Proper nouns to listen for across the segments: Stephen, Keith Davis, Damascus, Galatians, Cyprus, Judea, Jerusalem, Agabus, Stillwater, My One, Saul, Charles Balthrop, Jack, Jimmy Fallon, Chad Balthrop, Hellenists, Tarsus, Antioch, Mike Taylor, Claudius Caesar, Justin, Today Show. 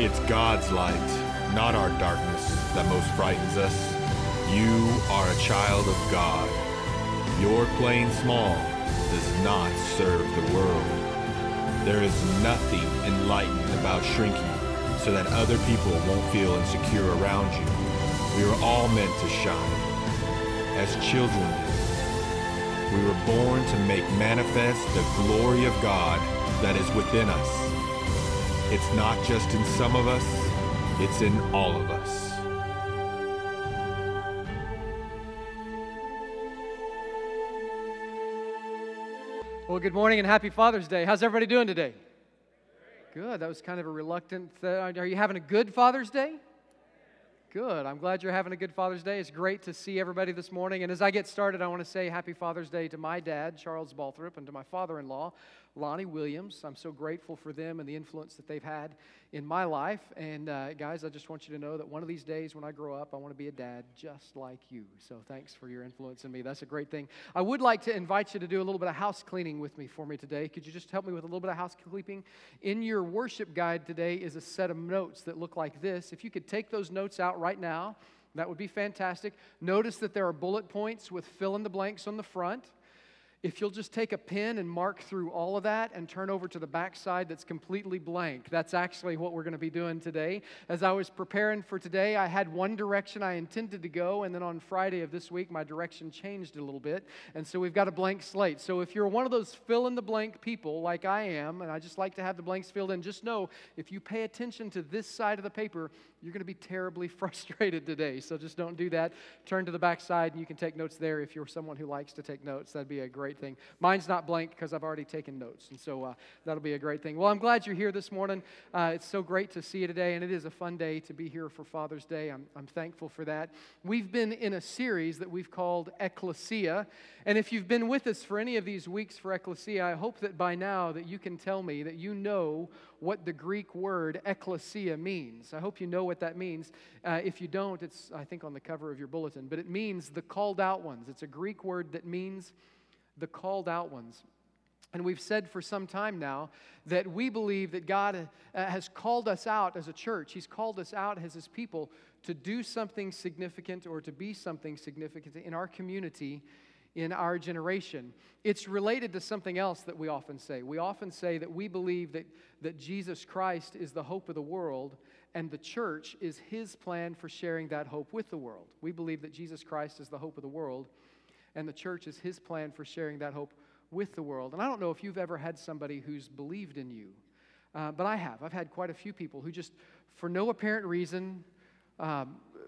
It's God's light, not our darkness, that most frightens us. You are a child of God. Your playing small does not serve the world. There is nothing enlightened about shrinking so that other people won't feel insecure around you. We were all meant to shine, as children do. We were born to make manifest the glory of God that is within us. It's not just in some of us, it's in all of us. Well, good morning and happy Father's Day. How's everybody doing today? Good. That was kind of a reluctant. Are you having a good Father's Day? Good. I'm glad you're having a good Father's Day. It's great to see everybody this morning. And as I get started, I want to say happy Father's Day to my dad, Charles Balthrop, and to my father-in-law, Lonnie Williams. I'm so grateful for them and the influence that they've had in my life. And guys, I just want you to know that one of these days when I grow up, I want to be a dad just like you. So thanks for your influence in me. That's a great thing. I would like to invite you to do a little bit of house cleaning with me for me today. Could you just help me with a little bit of housekeeping? In your worship guide today is a set of notes that look like this. If you could take those notes out right now, that would be fantastic. Notice that there are bullet points with fill in the blanks on the front. If you'll just take a pen and mark through all of that and turn over to the back side that's completely blank. That's actually what we're going to be doing today. As I was preparing for today, I had one direction I intended to go, and then on Friday of this week, my direction changed a little bit, and so we've got a blank slate. So if you're one of those fill-in-the-blank people like I am, and I just like to have the blanks filled in, just know if you pay attention to this side of the paper, you're going to be terribly frustrated today, so just don't do that. Turn to the back side, and you can take notes there if you're someone who likes to take notes. That'd be a great thing. Mine's not blank because I've already taken notes, and so that'll be a great thing. Well, I'm glad you're here this morning. It's so great to see you today, and it is a fun day to be here for Father's Day. I'm thankful for that. We've been in a series that we've called Ekklesia, and if you've been with us for any of these weeks for Ekklesia, I hope that by now that you can tell me that you know what the Greek word ekklesia means. I hope you know what that means. If you don't, it's, I think, on the cover of your bulletin, but it means the called out ones. It's a Greek word that means the called out ones. And we've said for some time now that we believe that God has called us out as a church. He's called us out as His people to do something significant or to be something significant in our community, in our generation. It's related to something else that we often say. We often say that we believe that Jesus Christ is the hope of the world, and the church is His plan for sharing that hope with the world. We believe that Jesus Christ is the hope of the world, and the church is His plan for sharing that hope with the world. And I don't know if you've ever had somebody who's believed in you, but I have. I've had quite a few people who just, for no apparent reason,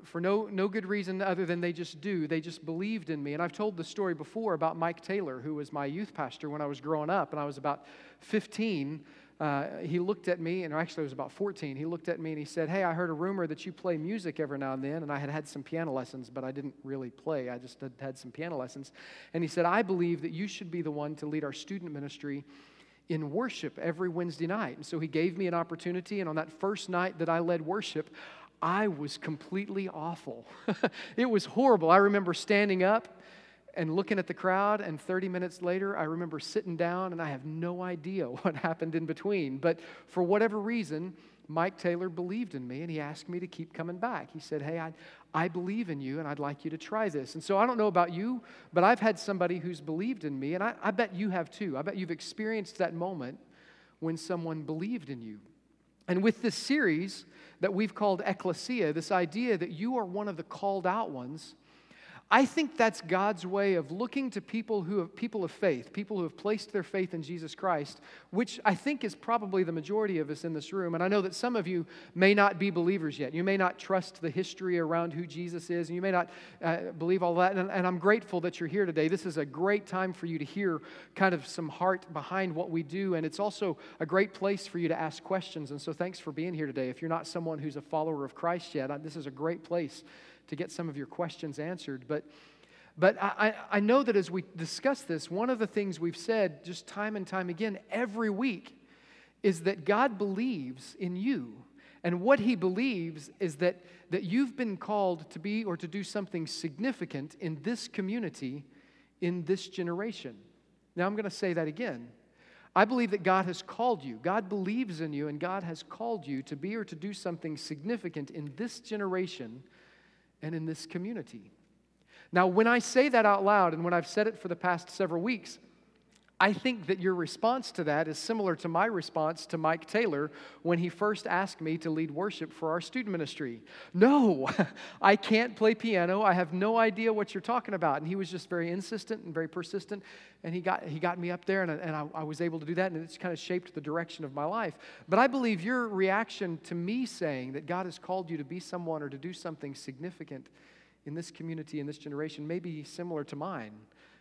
for no good reason other than they just do. They just believed in me. And I've told the story before about Mike Taylor, who was my youth pastor when I was growing up, and I was about 15. He looked at me, and actually I was about 14. He looked at me and he said, "Hey, I heard a rumor that you play music every now and then," and I had had some piano lessons, but I didn't really play. I just had some piano lessons. And he said, "I believe that you should be the one to lead our student ministry in worship every Wednesday night." And so he gave me an opportunity, and on that first night that I led worship, I was completely awful. It was horrible. I remember standing up and looking at the crowd, and 30 minutes later, I remember sitting down, and I have no idea what happened in between. But for whatever reason, Mike Taylor believed in me, and he asked me to keep coming back. He said, "Hey, I believe in you, and I'd like you to try this." And so I don't know about you, but I've had somebody who's believed in me, and I bet you have too. I bet you've experienced that moment when someone believed in you. And with this series that we've called Ekklesia, this idea that you are one of the called out ones, I think that's God's way of looking to people of faith, people who have placed their faith in Jesus Christ, which I think is probably the majority of us in this room. And I know that some of you may not be believers yet. You may not trust the history around who Jesus is, and you may not believe all that. And I'm grateful that you're here today. This is a great time for you to hear kind of some heart behind what we do, and it's also a great place for you to ask questions. And so thanks for being here today. If you're not someone who's a follower of Christ yet, this is a great place to get some of your questions answered. But I know that as we discuss this, one of the things we've said just time and time again every week is that God believes in you. And what He believes is that you've been called to be or to do something significant in this community, in this generation. Now I'm going to say that again. I believe that God has called you. God believes in you, and God has called you to be or to do something significant in this generation and in this community. Now, when I say that out loud, and when I've said it for the past several weeks, I think that your response to that is similar to my response to Mike Taylor when he first asked me to lead worship for our student ministry. No, I can't play piano. I have no idea what you're talking about. And he was just very insistent and very persistent. And he got me up there, and I was able to do that, and it's kind of shaped the direction of my life. But I believe your reaction to me saying that God has called you to be someone or to do something significant in this community, in this generation, may be similar to mine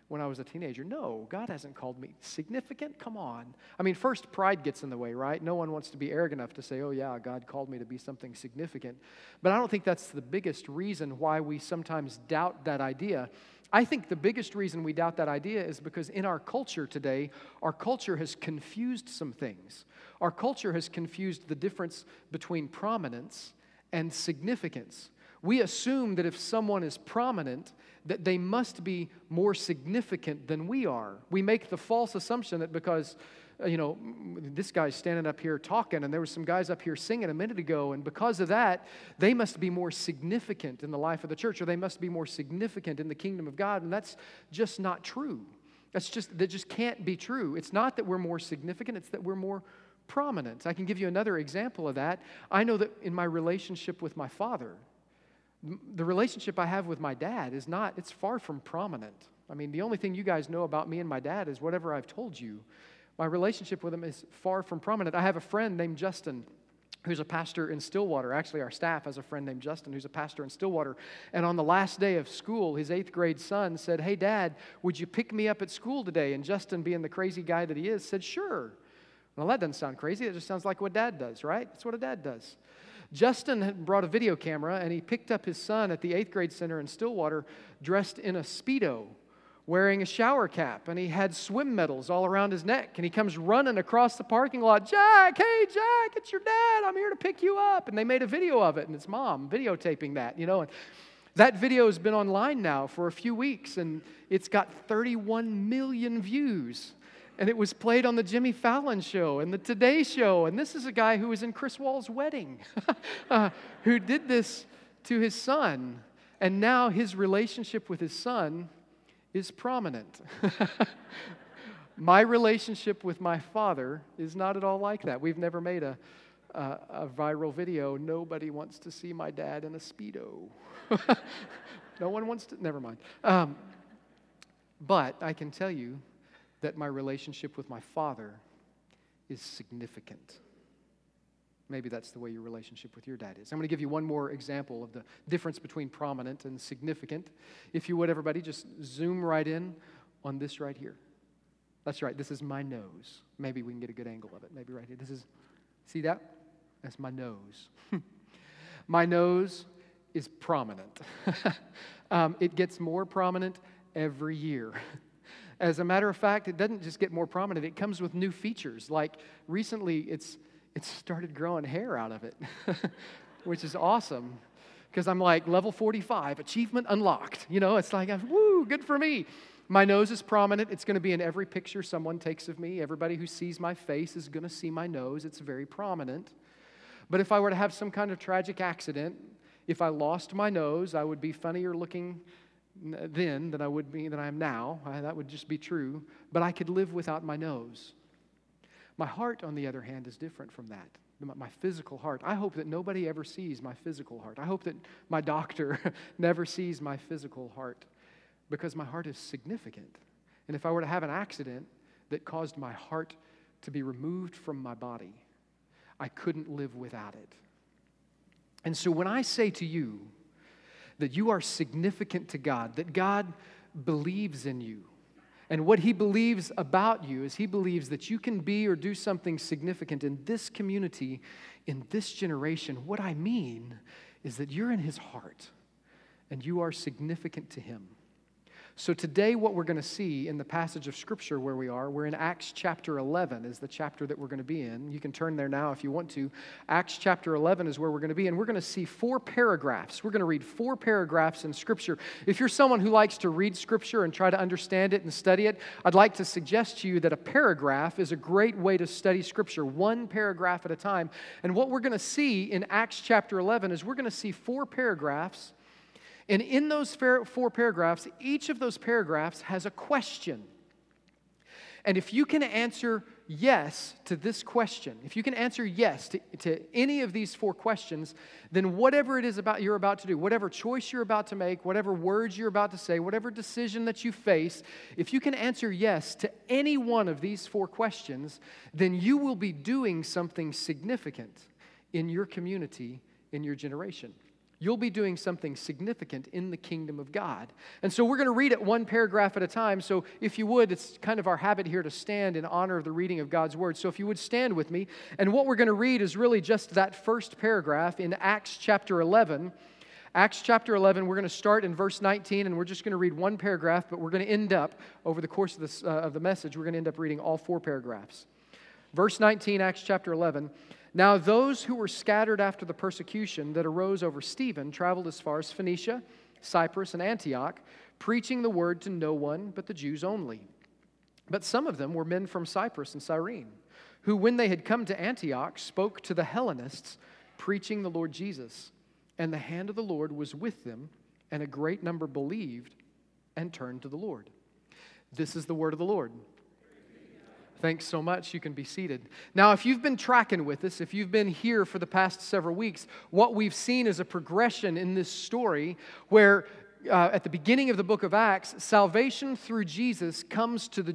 when I was a teenager. No, God hasn't called me significant. Come on. I mean, first, pride gets in the way, right? No one wants to be arrogant enough to say, oh, yeah, God called me to be something significant. But I don't think that's the biggest reason why we sometimes doubt that idea. I think the biggest reason we doubt that idea is because in our culture today, our culture has confused some things. Our culture has confused the difference between prominence and significance. We assume that if someone is prominent, that they must be more significant than we are. We make the false assumption that because, you know, this guy's standing up here talking, and there were some guys up here singing a minute ago, and because of that, they must be more significant in the life of the church, or they must be more significant in the kingdom of God, and that's just not true. That just can't be true. It's not that we're more significant, it's that we're more prominent. I can give you another example of that. I know that in my relationship with my father, the relationship I have with my dad is not, it's far from prominent. I mean, the only thing you guys know about me and my dad is whatever I've told you. My relationship with him is far from prominent. I have a friend named Justin who's a pastor in Stillwater. Actually, our staff has a friend named Justin who's a pastor in Stillwater. And on the last day of school, his 8th grade son said, "Hey, Dad, would you pick me up at school today?" And Justin, being the crazy guy that he is, said, "Sure." Well, that doesn't sound crazy. It just sounds like what Dad does, right? That's what a dad does. Justin had brought a video camera, and he picked up his son at the 8th grade center in Stillwater dressed in a Speedo, wearing a shower cap, and he had swim medals all around his neck, and he comes running across the parking lot, "Jack, hey, Jack, it's your dad. I'm here to pick you up." And they made a video of it, and it's Mom videotaping that, you know. And that video has been online now for a few weeks, and it's got 31 million views. And it was played on the Jimmy Fallon Show and the Today Show. And this is a guy who was in Chris Wall's wedding who did this to his son. And now his relationship with his son is prominent. My relationship with my father is not at all like that. We've never made a viral video. Nobody wants to see my dad in a Speedo. No one wants to. Never mind. But I can tell you that my relationship with my father is significant. Maybe that's the way your relationship with your dad is. I'm going to give you one more example of the difference between prominent and significant. If you would, everybody, just zoom right in on this right here. That's right, this is my nose. Maybe we can get a good angle of it. Maybe right here. This is, see that? That's my nose. My nose is prominent. It gets more prominent every year. As a matter of fact, it doesn't just get more prominent. It comes with new features. Like recently, it's started growing hair out of it, which is awesome because I'm like level 45, achievement unlocked. You know, it's like, woo, good for me. My nose is prominent. It's going to be in every picture someone takes of me. Everybody who sees my face is going to see my nose. It's very prominent. But if I were to have some kind of tragic accident, if I lost my nose, I would be funnier looking then than I would be than I am now. That would just be true. But I could live without my nose. My heart, on the other hand, is different from that. My physical heart. I hope that nobody ever sees my physical heart. I hope that my doctor never sees my physical heart, because my heart is significant. And if I were to have an accident that caused my heart to be removed from my body, I couldn't live without it. And so when I say to you that you are significant to God, that God believes in you. And what He believes about you is He believes that you can be or do something significant in this community, in this generation. What I mean is that you're in His heart, and you are significant to Him. So today what we're going to see in the passage of Scripture where we are, we're in Acts chapter 11 is the chapter that we're going to be in. You can turn there now if you want to. Acts chapter 11 is where we're going to be, and we're going to see 4 paragraphs. We're going to read 4 paragraphs in Scripture. If you're someone who likes to read Scripture and try to understand it and study it, I'd like to suggest to you that a paragraph is a great way to study Scripture, 1 paragraph at a time. And what we're going to see in Acts chapter 11 is we're going to see 4 paragraphs. And in those 4 paragraphs, each of those paragraphs has a question. And if you can answer yes to this question, if you can answer yes to any of these 4 questions, then whatever it is about you're about to do, whatever choice you're about to make, whatever words you're about to say, whatever decision that you face, if you can answer yes to any one of these 4 questions, then you will be doing something significant in your community, in your generation. You'll be doing something significant in the kingdom of God. And so we're going to read it 1 paragraph at a time. So if you would, it's kind of our habit here to stand in honor of the reading of God's word. So if you would stand with me, and what we're going to read is really just that first paragraph in Acts chapter 11. Acts chapter 11, we're going to start in verse 19, and we're just going to read 1 paragraph, but we're going to end up, over the course of this, of the message, we're going to end up reading all 4 paragraphs. Verse 19, Acts chapter 11. Now those who were scattered after the persecution that arose over Stephen traveled as far as Phoenicia, Cyprus, and Antioch, preaching the word to no one but the Jews only. But some of them were men from Cyprus and Cyrene, who when they had come to Antioch spoke to the Hellenists, preaching the Lord Jesus. And the hand of the Lord was with them, and a great number believed and turned to the Lord. This is the word of the Lord. Thanks so much. You can be seated. Now, if you've been tracking with us, if you've been here for the past several weeks, what we've seen is a progression in this story where at the beginning of the book of Acts, salvation through Jesus comes to the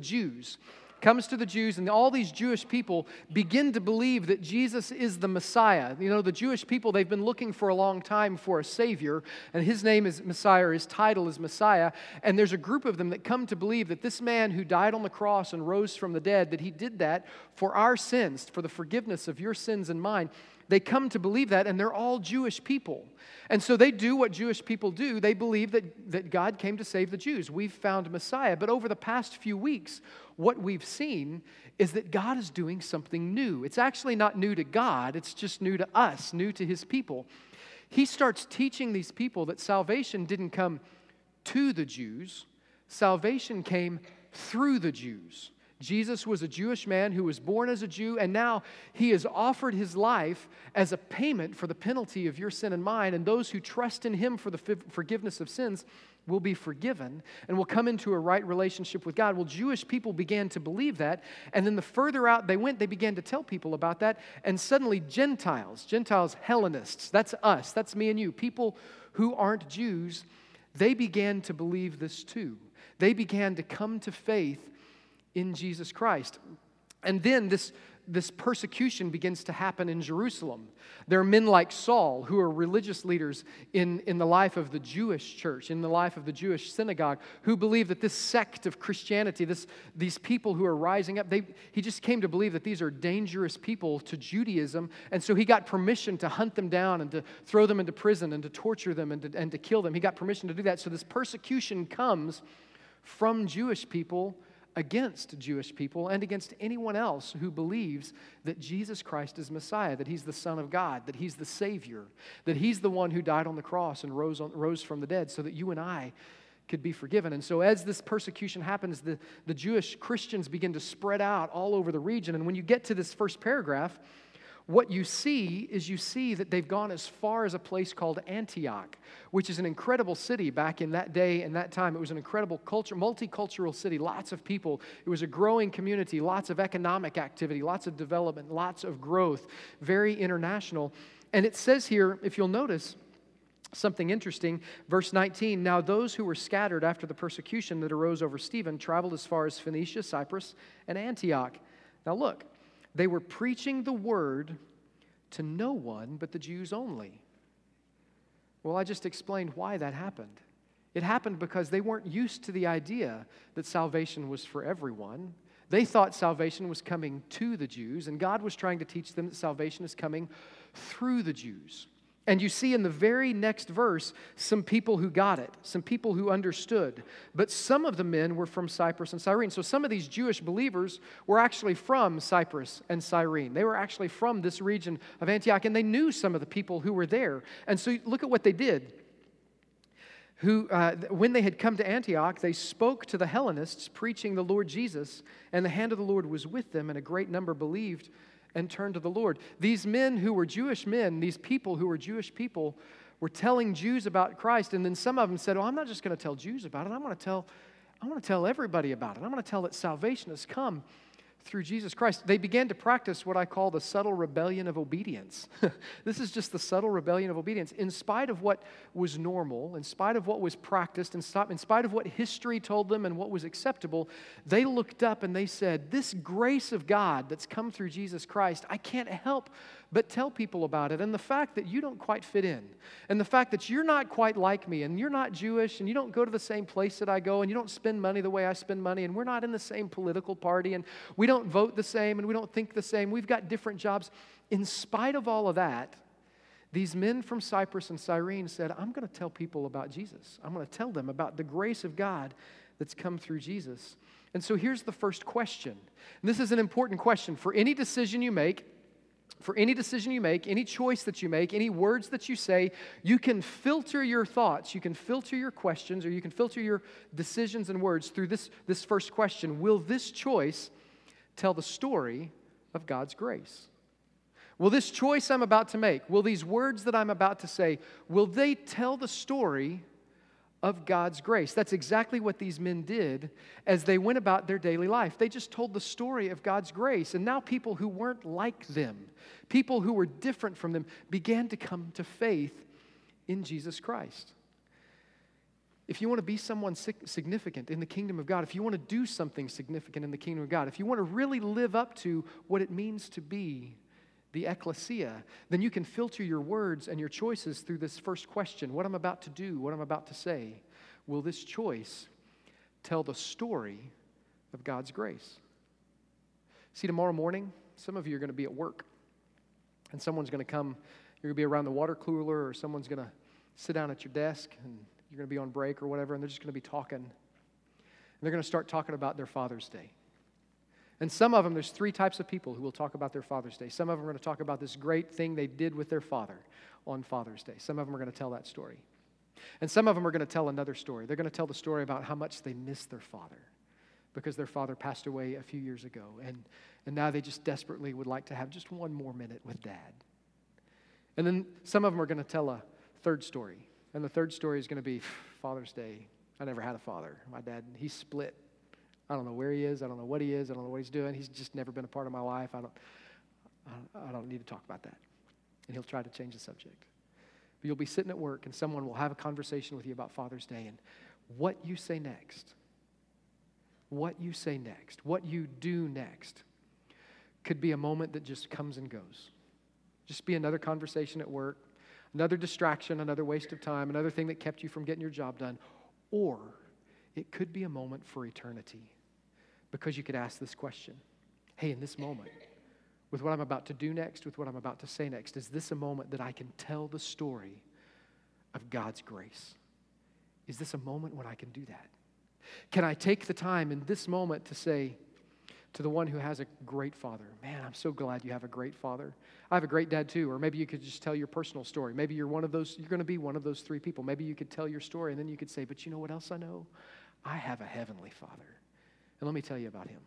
Jews, and all these Jewish people begin to believe that Jesus is the Messiah. You know, the Jewish people, they've been looking for a long time for a Savior, and his name is Messiah, his title is Messiah, and there's a group of them that come to believe that this man who died on the cross and rose from the dead, that he did that for our sins, for the forgiveness of your sins and mine. They come to believe that, and they're all Jewish people. And so they do what Jewish people do. They believe that God came to save the Jews. We've found Messiah. But over the past few weeks, what we've seen is that God is doing something new. It's actually not new to God. It's just new to us, new to his people. He starts teaching these people that salvation didn't come to the Jews. Salvation came through the Jews. Jesus was a Jewish man who was born as a Jew, and now he has offered his life as a payment for the penalty of your sin and mine, and those who trust in him for the forgiveness of sins will be forgiven and will come into a right relationship with God. Well, Jewish people began to believe that, and then the further out they went, they began to tell people about that, and suddenly Gentiles, Hellenists, that's us, that's me and you, people who aren't Jews, they began to believe this too. They began to come to faith in Jesus Christ. And then this persecution begins to happen in Jerusalem. There are men like Saul who are religious leaders in the life of the Jewish church, in the life of the Jewish synagogue, who believe that this sect of Christianity, these people who are rising up, he just came to believe that these are dangerous people to Judaism, and so he got permission to hunt them down and to throw them into prison and to torture them and to kill them. He got permission to do that. So this persecution comes from Jewish people against Jewish people and against anyone else who believes that Jesus Christ is Messiah, that he's the Son of God, that he's the Savior, that he's the one who died on the cross and rose from the dead so that you and I could be forgiven. And so as this persecution happens, the Jewish Christians begin to spread out all over the region. And when you get to this first paragraph, what you see that they've gone as far as a place called Antioch, which is an incredible city back in that day and that time. It was an incredible multicultural city, lots of people. It was a growing community, lots of economic activity, lots of development, lots of growth, very international. And it says here, if you'll notice, something interesting, verse 19, now those who were scattered after the persecution that arose over Stephen traveled as far as Phoenicia, Cyprus, and Antioch. Now look. They were preaching the word to no one but the Jews only. Well, I just explained why that happened. It happened because they weren't used to the idea that salvation was for everyone. They thought salvation was coming to the Jews, and God was trying to teach them that salvation is coming through the Jews. And you see in the very next verse some people who got it, some people who understood. But some of the men were from Cyprus and Cyrene. So some of these Jewish believers were actually from Cyprus and Cyrene. They were actually from this region of Antioch, and they knew some of the people who were there. And so look at what they did. When they had come to Antioch, they spoke to the Hellenists, preaching the Lord Jesus, and the hand of the Lord was with them, and a great number believed and turned to the Lord. These men who were Jewish men, these people who were Jewish people, were telling Jews about Christ, and then some of them said, "Oh, I'm not just going to tell Jews about it. I want to tell everybody about it. I'm going to tell that salvation has come through Jesus Christ." They began to practice what I call the subtle rebellion of obedience. This is just the subtle rebellion of obedience. In spite of what was normal, in spite of what was practiced, and in spite of what history told them and what was acceptable, they looked up and they said, "This grace of God that's come through Jesus Christ, I can't help but tell people about it. And the fact that you don't quite fit in, and the fact that you're not quite like me, and you're not Jewish, and you don't go to the same place that I go, and you don't spend money the way I spend money, and we're not in the same political party, and we don't vote the same, and we don't think the same, we've got different jobs." In spite of all of that, these men from Cyprus and Cyrene said, "I'm going to tell people about Jesus. I'm going to tell them about the grace of God that's come through Jesus." And so here's the first question. And this is an important question for any decision you make. For any decision you make, any choice that you make, any words that you say, you can filter your thoughts, you can filter your questions, or you can filter your decisions and words through this first question. Will this choice tell the story of God's grace? Will this choice I'm about to make, will these words that I'm about to say, will they tell the story of God's grace? That's exactly what these men did as they went about their daily life. They just told the story of God's grace. And now people who weren't like them, people who were different from them, began to come to faith in Jesus Christ. If you want to be someone significant in the kingdom of God, if you want to do something significant in the kingdom of God, if you want to really live up to what it means to be the Ekklesia, then you can filter your words and your choices through this first question. What I'm about to do, what I'm about to say, will this choice tell the story of God's grace? See, tomorrow morning, some of you are going to be at work, and someone's going to come, you're going to be around the water cooler, or someone's going to sit down at your desk, and you're going to be on break or whatever, and they're just going to be talking, and they're going to start talking about their Father's Day. And some of them, there's three types of people who will talk about their Father's Day. Some of them are going to talk about this great thing they did with their father on Father's Day. Some of them are going to tell that story. And some of them are going to tell another story. They're going to tell the story about how much they miss their father because their father passed away a few years ago. And now they just desperately would like to have just one more minute with Dad. And then some of them are going to tell a third story. And the third story is going to be, Father's Day, I never had a father. My dad, he split. I don't know where he is. I don't know what he is. I don't know what he's doing. He's just never been a part of my life. I don't need to talk about that. And he'll try to change the subject. But you'll be sitting at work, and someone will have a conversation with you about Father's Day and what you say next, what you say next, what you do next could be a moment that just comes and goes. Just be another conversation at work, another distraction, another waste of time, another thing that kept you from getting your job done, or it could be a moment for eternity. Because you could ask this question, hey, in this moment, with what I'm about to do next, with what I'm about to say next, is this a moment that I can tell the story of God's grace? Is this a moment when I can do that? Can I take the time in this moment to say to the one who has a great father, man, I'm so glad you have a great father. I have a great dad too. Or maybe you could just tell your personal story. Maybe you're going to be one of those three people. Maybe you could tell your story, and then you could say, but you know what else I know? I have a heavenly father. And let me tell you about him.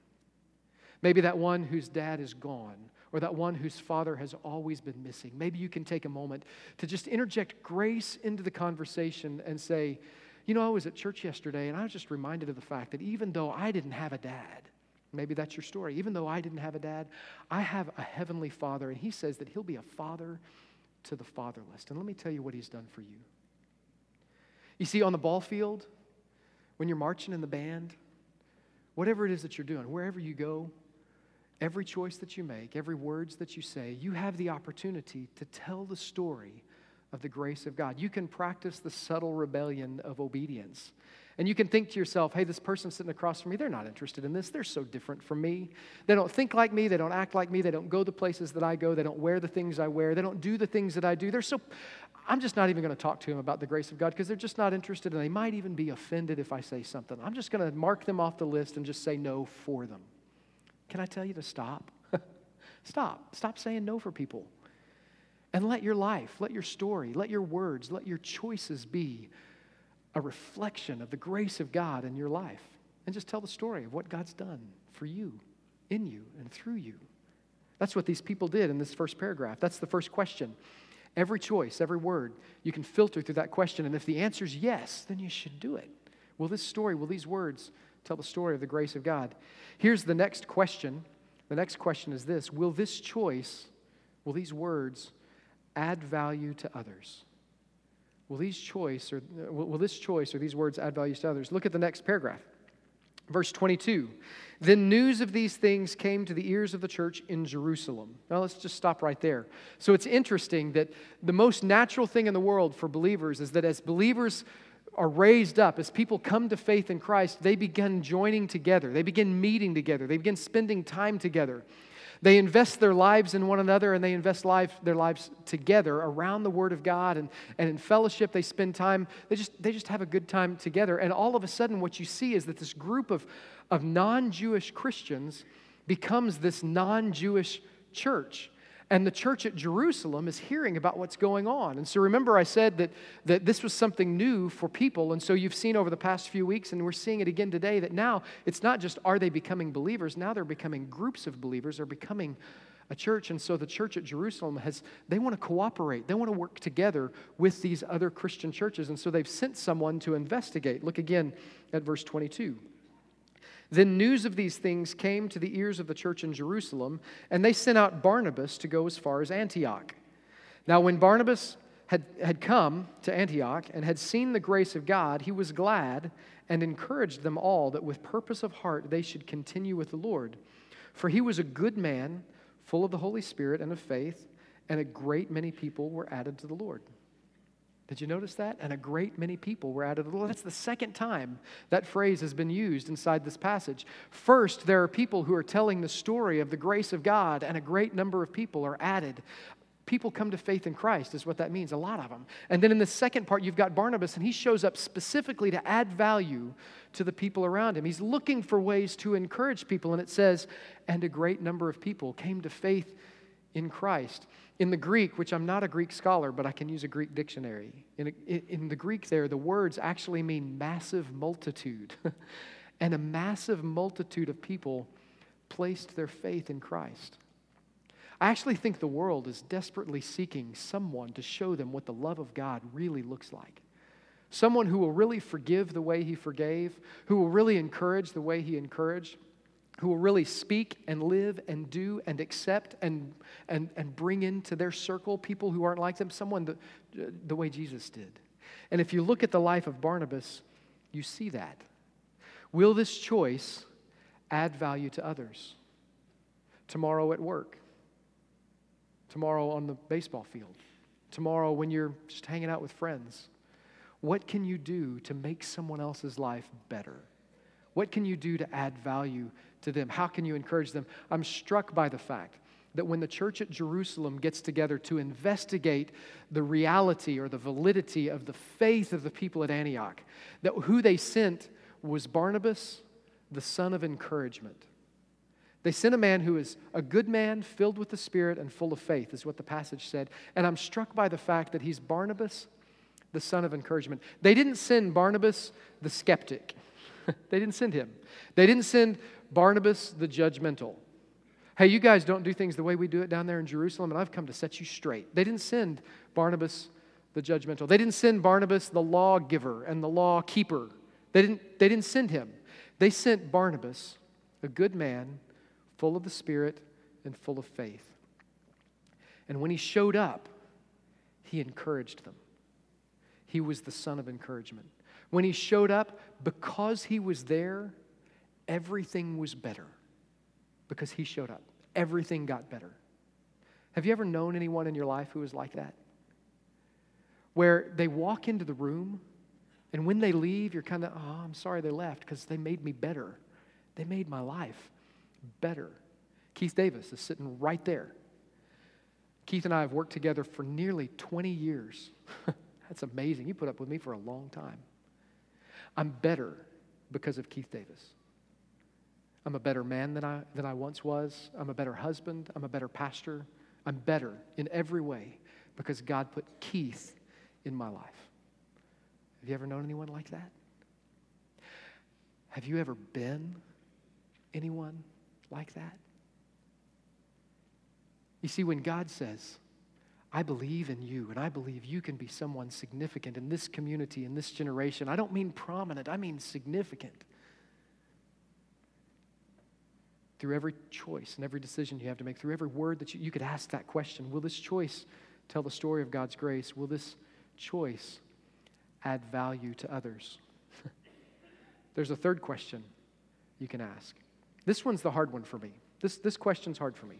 Maybe that one whose dad is gone, or that one whose father has always been missing. Maybe you can take a moment to just interject grace into the conversation and say, you know, I was at church yesterday, and I was just reminded of the fact that even though I didn't have a dad, maybe that's your story, even though I didn't have a dad, I have a heavenly father, and he says that he'll be a father to the fatherless. And let me tell you what he's done for you. You see, on the ball field, when you're marching in the band, whatever it is that you're doing, wherever you go, every choice that you make, every words that you say, you have the opportunity to tell the story of the grace of God. You can practice the subtle rebellion of obedience And you can think to yourself, hey, this person sitting across from me, they're not interested in this. They're so different from me. They don't think like me. They don't act like me. They don't go the places that I go. They don't wear the things I wear. They don't do the things that I do. They're so, I'm just not even going to talk to them about the grace of God because they're just not interested, and they might even be offended if I say something. I'm just going to mark them off the list and just say no for them. Can I tell you to stop? Stop. Stop saying no for people. And let your life, let your story, let your words, let your choices be a reflection of the grace of God in your life. And just tell the story of what God's done for you, in you, and through you. That's what these people did in this first paragraph. That's the first question. Every choice, every word, you can filter through that question. And if the answer is yes, then you should do it. Will this story, will these words tell the story of the grace of God? Here's the next question. The next question is this. Will this choice, will these words add value to others? Will this choice or these words add value to others? Look at the next paragraph. Verse 22. Then news of these things came to the ears of the church in Jerusalem. Now let's just stop right there. So it's interesting that the most natural thing in the world for believers is that as believers are raised up, as people come to faith in Christ, they begin joining together. They begin meeting together. They begin spending time together. They invest their lives in one another, and they invest their lives together around the Word of God, and in fellowship. They spend time, they just have a good time together. And all of a sudden what you see is that this group of non-Jewish Christians becomes this non-Jewish church. And the church at Jerusalem is hearing about what's going on. And so remember I said that this was something new for people. And so you've seen over the past few weeks, and we're seeing it again today, that now it's not just are they becoming believers. Now they're becoming groups of believers. They're becoming a church. And so the church at Jerusalem they want to cooperate. They want to work together with these other Christian churches. And so they've sent someone to investigate. Look again at verse 22. Then news of these things came to the ears of the church in Jerusalem, and they sent out Barnabas to go as far as Antioch. Now, when Barnabas had come to Antioch and had seen the grace of God, he was glad and encouraged them all that with purpose of heart they should continue with the Lord. For he was a good man, full of the Holy Spirit and of faith, and a great many people were added to the Lord. Did you notice that? And a great many people were added to the Lord. That's the second time that phrase has been used inside this passage. First, there are people who are telling the story of the grace of God, and a great number of people are added. People come to faith in Christ is what that means, a lot of them. And then in the second part, you've got Barnabas, and he shows up specifically to add value to the people around him. He's looking for ways to encourage people, and it says, and a great number of people came to faith in Christ. In the Greek, which I'm not a Greek scholar, but I can use a Greek dictionary. In the Greek there, the words actually mean massive multitude. And a massive multitude of people placed their faith in Christ. I actually think the world is desperately seeking someone to show them what the love of God really looks like. Someone who will really forgive the way he forgave, who will really encourage the way he encouraged, who will really speak and live and do and accept and bring into their circle people who aren't like them, someone the way Jesus did. And if you look at the life of Barnabas, you see that. Will this choice add value to others? Tomorrow at work, tomorrow on the baseball field, tomorrow when you're just hanging out with friends, what can you do to make someone else's life better? What can you do to add value to them? How can you encourage them? I'm struck by the fact that when the church at Jerusalem gets together to investigate the reality or the validity of the faith of the people at Antioch, that who they sent was Barnabas, the son of encouragement. They sent a man who is a good man, filled with the Spirit and full of faith, is what the passage said. And I'm struck by the fact that he's Barnabas, the son of encouragement. They didn't send Barnabas, the skeptic. They didn't send him. They didn't send Barnabas the judgmental. Hey, you guys don't do things the way we do it down there in Jerusalem, and I've come to set you straight. They didn't send Barnabas the judgmental. They didn't send Barnabas the lawgiver and the law keeper. They didn't send him. They sent Barnabas, a good man, full of the Spirit and full of faith. And when he showed up, he encouraged them. He was the son of encouragement. When he showed up, because he was there, everything was better. Because he showed up, everything got better. Have you ever known anyone in your life who was like that? Where they walk into the room And when they leave, you're kind of, oh, I'm sorry they left because they made me better. They made my life better. Keith Davis is sitting right there. Keith and I have worked together for nearly 20 years. That's amazing. You put up with me for a long time. I'm better because of Keith Davis. I'm a better man than I once was. I'm a better husband. I'm a better pastor. I'm better in every way because God put Keith in my life. Have you ever known anyone like that? Have you ever been anyone like that? You see, when God says, I believe in you, and I believe you can be someone significant in this community, in this generation, I don't mean prominent, I mean significant. Through every choice and every decision you have to make, through every word that you could ask that question, will this choice tell the story of God's grace? Will this choice add value to others? There's a third question you can ask. This one's the hard one for me. This question's hard for me.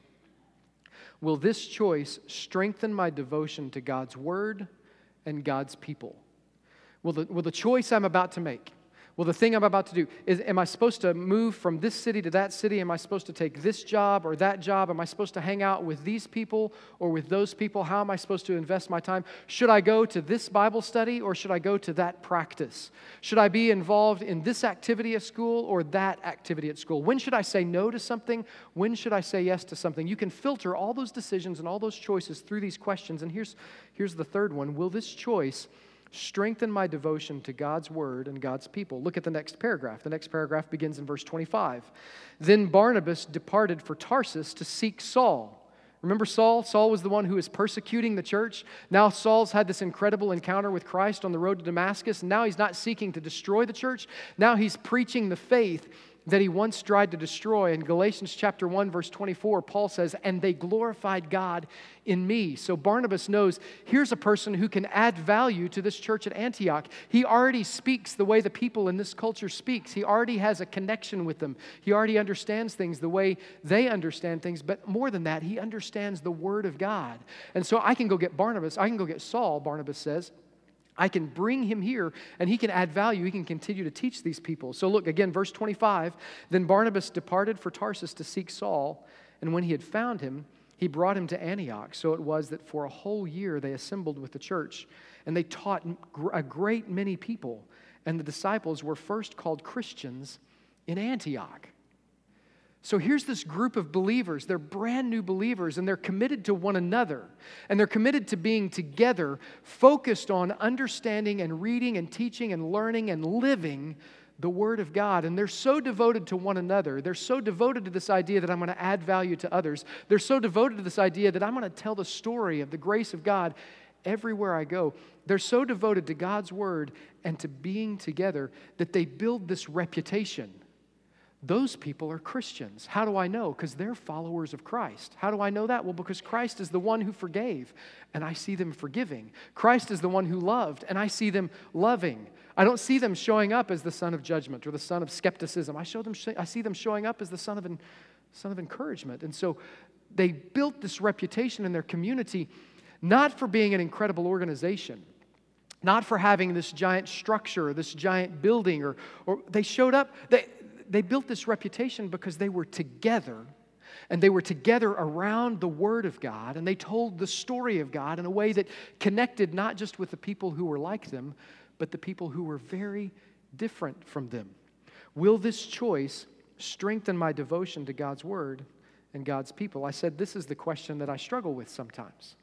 Will this choice strengthen my devotion to God's word and God's people? Will the choice I'm about to make, will the thing I'm about to do, am I supposed to move from this city to that city? Am I supposed to take this job or that job? Am I supposed to hang out with these people or with those people? How am I supposed to invest my time? Should I go to this Bible study or should I go to that practice? Should I be involved in this activity at school or that activity at school? When should I say no to something? When should I say yes to something? You can filter all those decisions and all those choices through these questions. And here's the third one. Will this choice strengthen my devotion to God's word and God's people? Look at the next paragraph. The next paragraph begins in verse 25. Then Barnabas departed for Tarsus to seek Saul. Remember Saul? Saul was the one who was persecuting the church. Now Saul's had this incredible encounter with Christ on the road to Damascus. Now he's not seeking to destroy the church. Now he's preaching the faith that he once tried to destroy. In Galatians chapter 1, verse 24, Paul says, and they glorified God in me. So Barnabas knows, here's a person who can add value to this church at Antioch. He already speaks the way the people in this culture speaks. He already has a connection with them. He already understands things the way they understand things. But more than that, he understands the Word of God. And so I can go get Barnabas. I can go get Saul, Barnabas says. I can bring him here, and he can add value. He can continue to teach these people. So look, again, verse 25. Then Barnabas departed for Tarsus to seek Saul, and when he had found him, he brought him to Antioch. So it was that for a whole year they assembled with the church, and they taught a great many people, and the disciples were first called Christians in Antioch. So here's this group of believers. They're brand new believers, and they're committed to one another, and they're committed to being together, focused on understanding and reading and teaching and learning and living the Word of God. And they're so devoted to one another. They're so devoted to this idea that I'm going to add value to others. They're so devoted to this idea that I'm going to tell the story of the grace of God everywhere I go. They're so devoted to God's Word and to being together that they build this reputation. Those people are Christians. How do I know? Because they're followers of Christ. How do I know that? Well, because Christ is the one who forgave, and I see them forgiving. Christ is the one who loved, and I see them loving. I don't see them showing up as the son of judgment or the son of skepticism. I see them showing up as the son of encouragement. And so they built this reputation in their community, not for being an incredible organization, not for having this giant structure or this giant building, or they showed up. They built this reputation because they were together, and they were together around the Word of God, and they told the story of God in a way that connected not just with the people who were like them, but the people who were very different from them. Will this choice strengthen my devotion to God's Word and God's people? I said this is the question that I struggle with sometimes.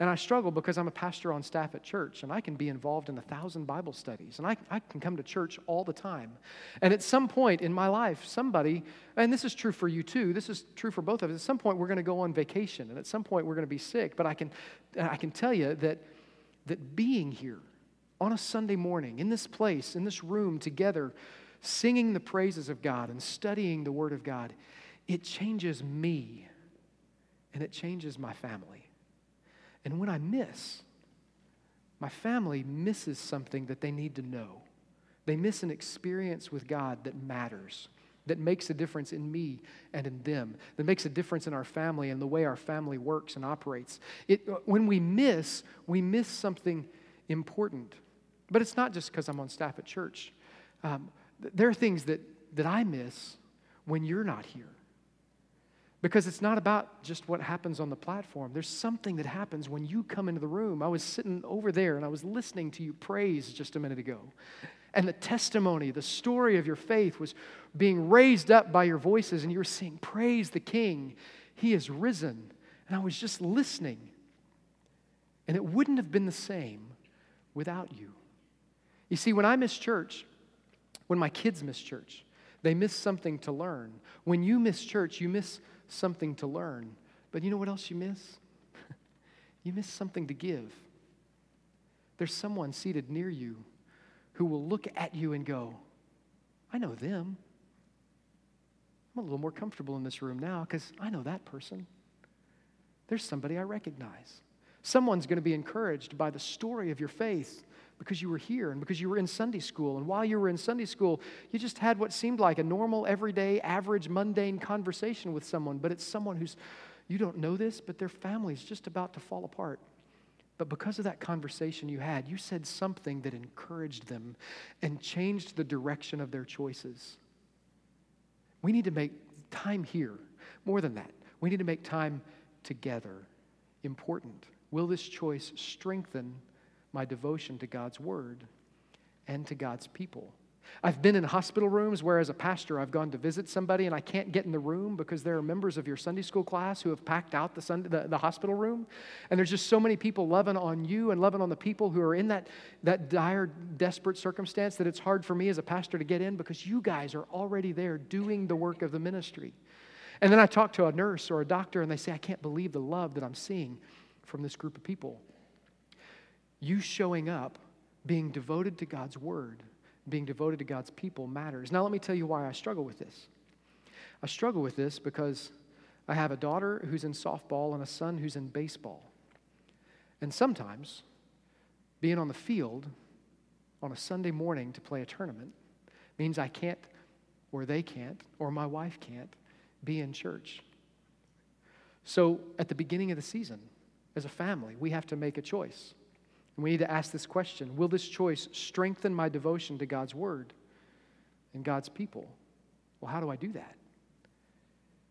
And I struggle because I'm a pastor on staff at church, and I can be involved in 1,000 Bible studies, and I can come to church all the time. And at some point in my life, somebody, and this is true for you too, this is true for both of us, at some point we're going to go on vacation, and at some point we're going to be sick. But I can tell you that being here on a Sunday morning, in this place, in this room together, singing the praises of God and studying the Word of God, it changes me, and it changes my family. And when I miss, my family misses something that they need to know. They miss an experience with God that matters, that makes a difference in me and in them, that makes a difference in our family and the way our family works and operates. When we miss something important. But it's not just because I'm on staff at church. There are things that I miss when you're not here. Because it's not about just what happens on the platform. There's something that happens when you come into the room. I was sitting over there, and I was listening to you praise just a minute ago. And the testimony, the story of your faith was being raised up by your voices, and you were saying, praise the King. He is risen. And I was just listening. And it wouldn't have been the same without you. You see, when I miss church, when my kids miss church, they miss something to learn. When you miss church, you miss something to learn. But you know what else you miss? You miss something to give. There's someone seated near you who will look at you and go, I know them. I'm a little more comfortable in this room now because I know that person. There's somebody I recognize. Someone's going to be encouraged by the story of your faith because you were here and because you were in Sunday school. And while you were in Sunday school, you just had what seemed like a normal, everyday, average, mundane conversation with someone. But it's someone who's, you don't know this, but their family's just about to fall apart. But because of that conversation you had, you said something that encouraged them and changed the direction of their choices. We need to make time here. More than that, we need to make time together important. Will this choice strengthen my devotion to God's Word and to God's people? I've been in hospital rooms where, as a pastor, I've gone to visit somebody and I can't get in the room because there are members of your Sunday school class who have packed out the hospital room. And there's just so many people loving on you and loving on the people who are in that dire, desperate circumstance that it's hard for me as a pastor to get in because you guys are already there doing the work of the ministry. And then I talk to a nurse or a doctor and they say, I can't believe the love that I'm seeing from this group of people. You showing up, being devoted to God's Word, being devoted to God's people matters. Now let me tell you why I struggle with this. I struggle with this because I have a daughter who's in softball and a son who's in baseball. And sometimes being on the field on a Sunday morning to play a tournament means I can't, or they can't, or my wife can't be in church. So at the beginning of the season, as a family, we have to make a choice. And we need to ask this question, will this choice strengthen my devotion to God's Word and God's people? Well, how do I do that?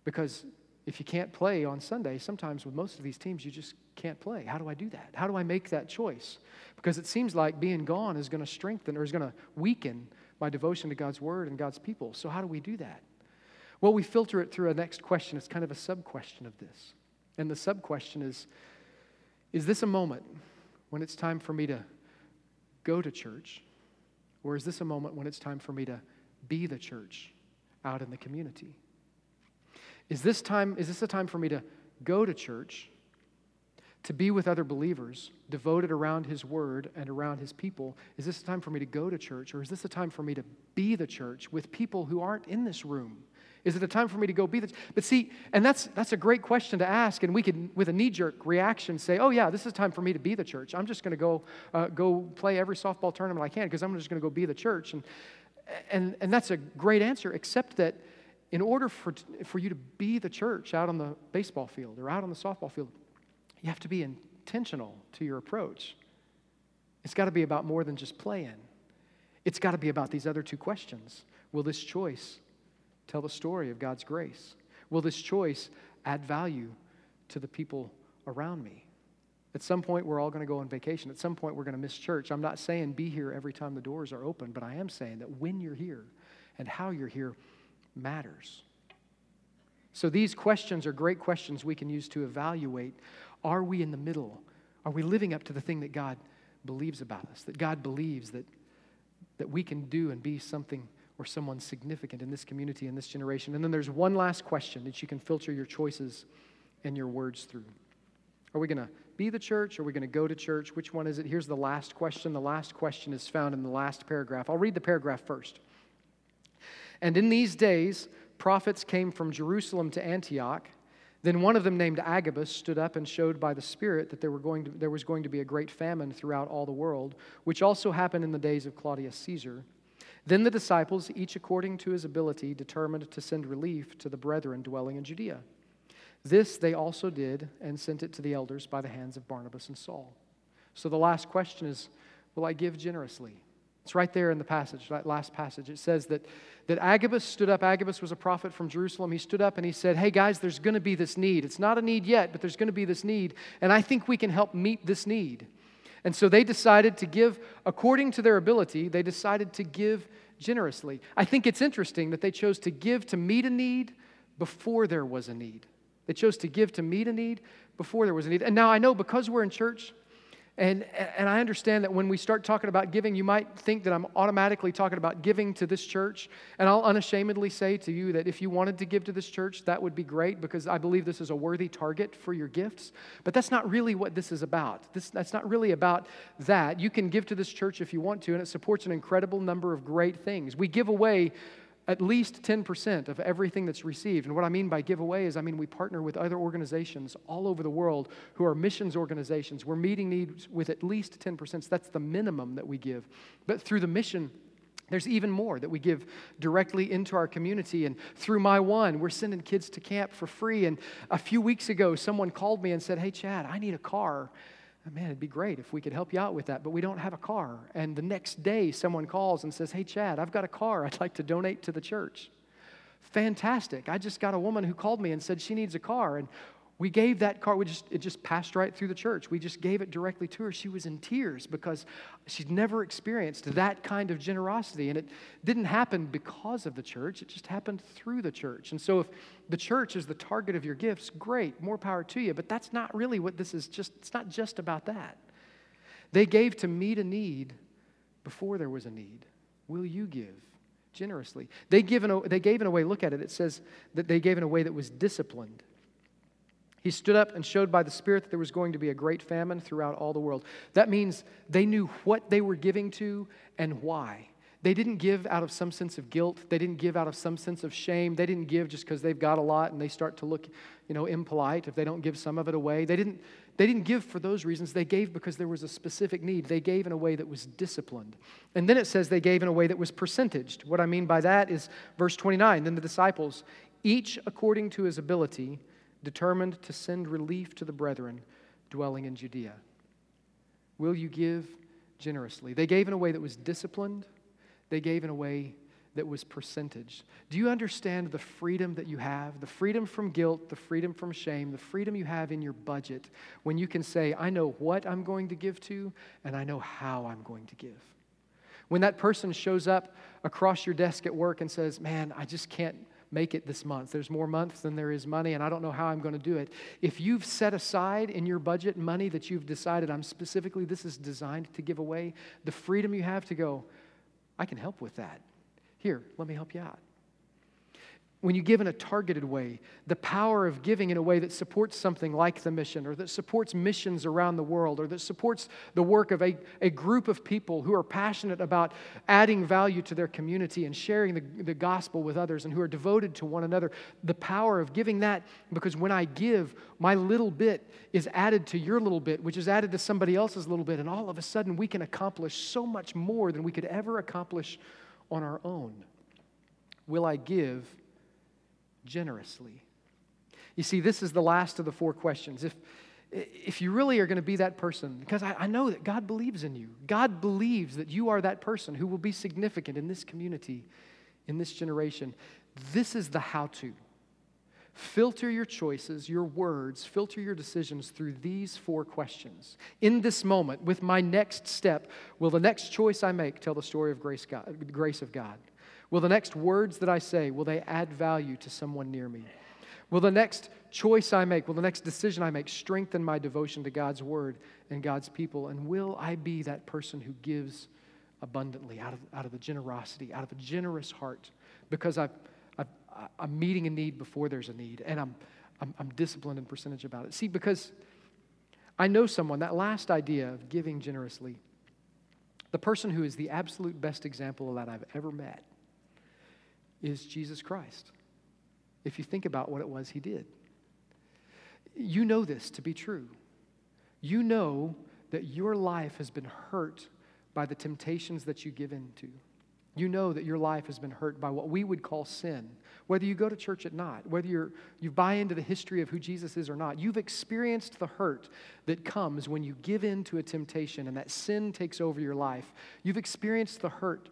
Because if you can't play on Sunday, sometimes with most of these teams, you just can't play. How do I do that? How do I make that choice? Because it seems like being gone is going to strengthen or is going to weaken my devotion to God's Word and God's people. So how do we do that? Well, we filter it through a next question. It's kind of a sub-question of this. And the sub-question is this a moment when it's time for me to go to church, or is this a moment when it's time for me to be the church out in the community? Is this a time for me to go to church, to be with other believers, devoted around His Word and around His people? Is this a time for me to go to church, or is this a time for me to be the church with people who aren't in this room? Is it a time for me to go be the church? But see, and that's a great question to ask, and we could, with a knee-jerk reaction, say, oh yeah, this is time for me to be the church. I'm just going to go play every softball tournament I can because I'm just going to go be the church. And that's a great answer, except that in order for you to be the church out on the baseball field or out on the softball field, you have to be intentional to your approach. It's got to be about more than just playing. It's got to be about these other two questions. Will this choice tell the story of God's grace? Will this choice add value to the people around me? At some point, we're all going to go on vacation. At some point, we're going to miss church. I'm not saying be here every time the doors are open, but I am saying that when you're here and how you're here matters. So these questions are great questions we can use to evaluate, are we in the middle? Are we living up to the thing that God believes about us, that God believes that we can do and be something or someone significant in this community, in this generation? And then there's one last question that you can filter your choices and your words through. Are we going to be the church? Are we going to go to church? Which one is it? Here's the last question. The last question is found in the last paragraph. I'll read the paragraph first. And in these days, prophets came from Jerusalem to Antioch. Then one of them named Agabus stood up and showed by the Spirit that there was going to be a great famine throughout all the world, which also happened in the days of Claudius Caesar. Then the disciples, each according to his ability, determined to send relief to the brethren dwelling in Judea. This they also did and sent it to the elders by the hands of Barnabas and Saul. So the last question is, will I give generously. It's right there in the passage, that last passage. It says that Agabus stood up. Agabus was a prophet from Jerusalem. He stood up and he said, hey guys, there's going to be this need. It's not a need yet, but there's going to be this need. And I think we can help meet this need. And so they decided to give according to their ability. They decided to give generously. I think it's interesting that they chose to give to meet a need before there was a need. They chose to give to meet a need before there was a need. And now I know because we're in church, and I understand that when we start talking about giving, you might think that I'm automatically talking about giving to this church. And I'll unashamedly say to you that if you wanted to give to this church, that would be great because I believe this is a worthy target for your gifts. But that's not really what this is about. That's not really about that. You can give to this church if you want to, and it supports an incredible number of great things. We give away at least 10% of everything that's received. And what I mean by giveaway is, I mean we partner with other organizations all over the world who are missions organizations. We're meeting needs with at least 10%. So that's the minimum that we give. But through the mission, there's even more that we give directly into our community. And through My One, we're sending kids to camp for free. And a few weeks ago, someone called me and said, hey, Chad, I need a car. Man, it'd be great if we could help you out with that, but we don't have a car. And the next day, someone calls and says, hey, Chad, I've got a car I'd like to donate to the church. Fantastic. I just got a woman who called me and said she needs a car. And we gave that car. It just passed right through the church. We just gave it directly to her. She was in tears because she'd never experienced that kind of generosity. And it didn't happen because of the church. It just happened through the church. And so if the church is the target of your gifts, great, more power to you. But that's not really what this is just. It's not just about that. They gave to meet a need before there was a need. Will you give generously? They gave in a way, look at it. It says that they gave in a way that was disciplined. He stood up and showed by the Spirit that there was going to be a great famine throughout all the world. That means they knew what they were giving to and why. They didn't give out of some sense of guilt. They didn't give out of some sense of shame. They didn't give just because they've got a lot and they start to look, impolite if they don't give some of it away. They didn't give for those reasons. They gave because there was a specific need. They gave in a way that was disciplined. And then it says they gave in a way that was percentaged. What I mean by that is verse 29, then the disciples, each according to his ability, determined to send relief to the brethren dwelling in Judea. Will you give generously? They gave in a way that was disciplined. They gave in a way that was percentage. Do you understand the freedom that you have? The freedom from guilt, the freedom from shame, the freedom you have in your budget when you can say, I know what I'm going to give to and I know how I'm going to give. When that person shows up across your desk at work and says, man, I just can't make it this month. There's more months than there is money, and I don't know how I'm going to do it. If you've set aside in your budget money that you've decided, this is designed to give away, the freedom you have to go, I can help with that. Here, let me help you out. When you give in a targeted way, the power of giving in a way that supports something like the mission or that supports missions around the world or that supports the work of a group of people who are passionate about adding value to their community and sharing the gospel with others and who are devoted to one another, the power of giving that, because when I give, my little bit is added to your little bit, which is added to somebody else's little bit, and all of a sudden we can accomplish so much more than we could ever accomplish on our own. Will I give generously? You see, this is the last of the four questions. If you really are going to be that person, because I know that God believes in you. God believes that you are that person who will be significant in this community, in this generation. This is the how-to. Filter your choices, your words, filter your decisions through these four questions. In this moment, with my next step, will the next choice I make tell the story of grace of God? Will the next words that I say, will they add value to someone near me? Will the next choice I make, will the next decision I make strengthen my devotion to God's Word and God's people? And will I be that person who gives abundantly out of the generosity, out of a generous heart? Because I'm meeting a need before there's a need, and I'm disciplined in percentage about it. See, because I know someone, that last idea of giving generously, the person who is the absolute best example of that I've ever met is Jesus Christ, if you think about what it was he did. You know this to be true. You know that your life has been hurt by the temptations that you give into. You know that your life has been hurt by what we would call sin. Whether you go to church or not, whether you buy into the history of who Jesus is or not, you've experienced the hurt that comes when you give in to a temptation and that sin takes over your life. You've experienced the hurt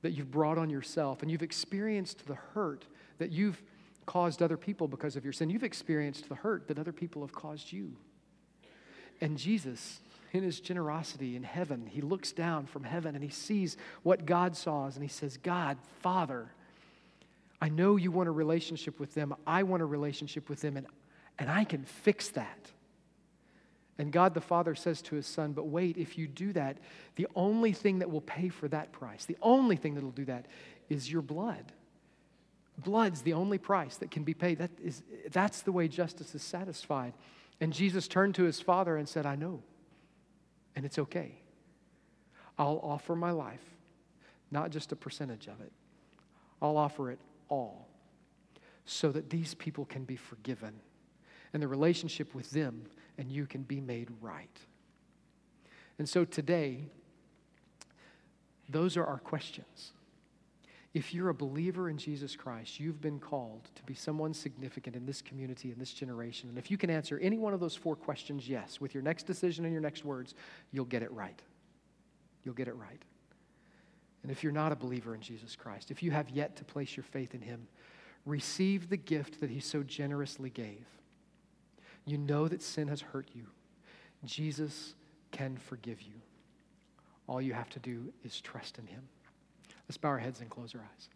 that you've brought on yourself, and you've experienced the hurt that you've caused other people because of your sin. You've experienced the hurt that other people have caused you. And Jesus, in his generosity in heaven, he looks down from heaven and he sees what God saw, and he says, God, Father, I know you want a relationship with them. I want a relationship with them, and I can fix that. And God the Father says to his Son, but wait, if you do that, the only thing that will pay for that price, the only thing that will do that is your blood. Blood's the only price that can be paid. That's the way justice is satisfied. And Jesus turned to his Father and said, I know, and it's okay. I'll offer my life, not just a percentage of it. I'll offer it all so that these people can be forgiven and the relationship with them and you can be made right. And so today, those are our questions. If you're a believer in Jesus Christ, you've been called to be someone significant in this community, in this generation. And if you can answer any one of those four questions, yes, with your next decision and your next words, you'll get it right. You'll get it right. And if you're not a believer in Jesus Christ, if you have yet to place your faith in him, receive the gift that he so generously gave. You know that sin has hurt you. Jesus can forgive you. All you have to do is trust in him. Let's bow our heads and close our eyes.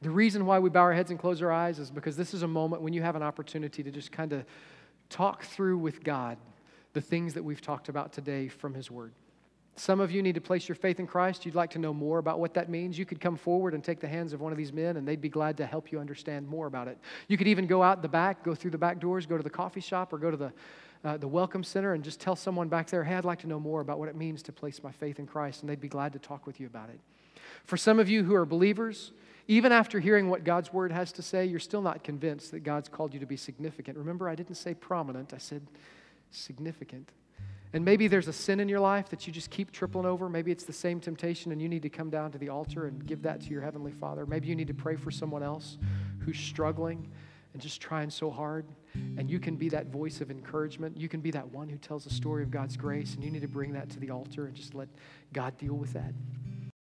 The reason why we bow our heads and close our eyes is because this is a moment when you have an opportunity to just kind of talk through with God the things that we've talked about today from his word. Some of you need to place your faith in Christ. You'd like to know more about what that means. You could come forward and take the hands of one of these men, and they'd be glad to help you understand more about it. You could even go out the back, go through the back doors, go to the coffee shop or go to the Welcome Center and just tell someone back there, hey, I'd like to know more about what it means to place my faith in Christ, and they'd be glad to talk with you about it. For some of you who are believers, even after hearing what God's word has to say, you're still not convinced that God's called you to be significant. Remember, I didn't say prominent, I said significant. And maybe there's a sin in your life that you just keep tripling over. Maybe it's the same temptation, and you need to come down to the altar and give that to your Heavenly Father. Maybe you need to pray for someone else who's struggling and just trying so hard. And you can be that voice of encouragement. You can be that one who tells the story of God's grace, and you need to bring that to the altar and just let God deal with that.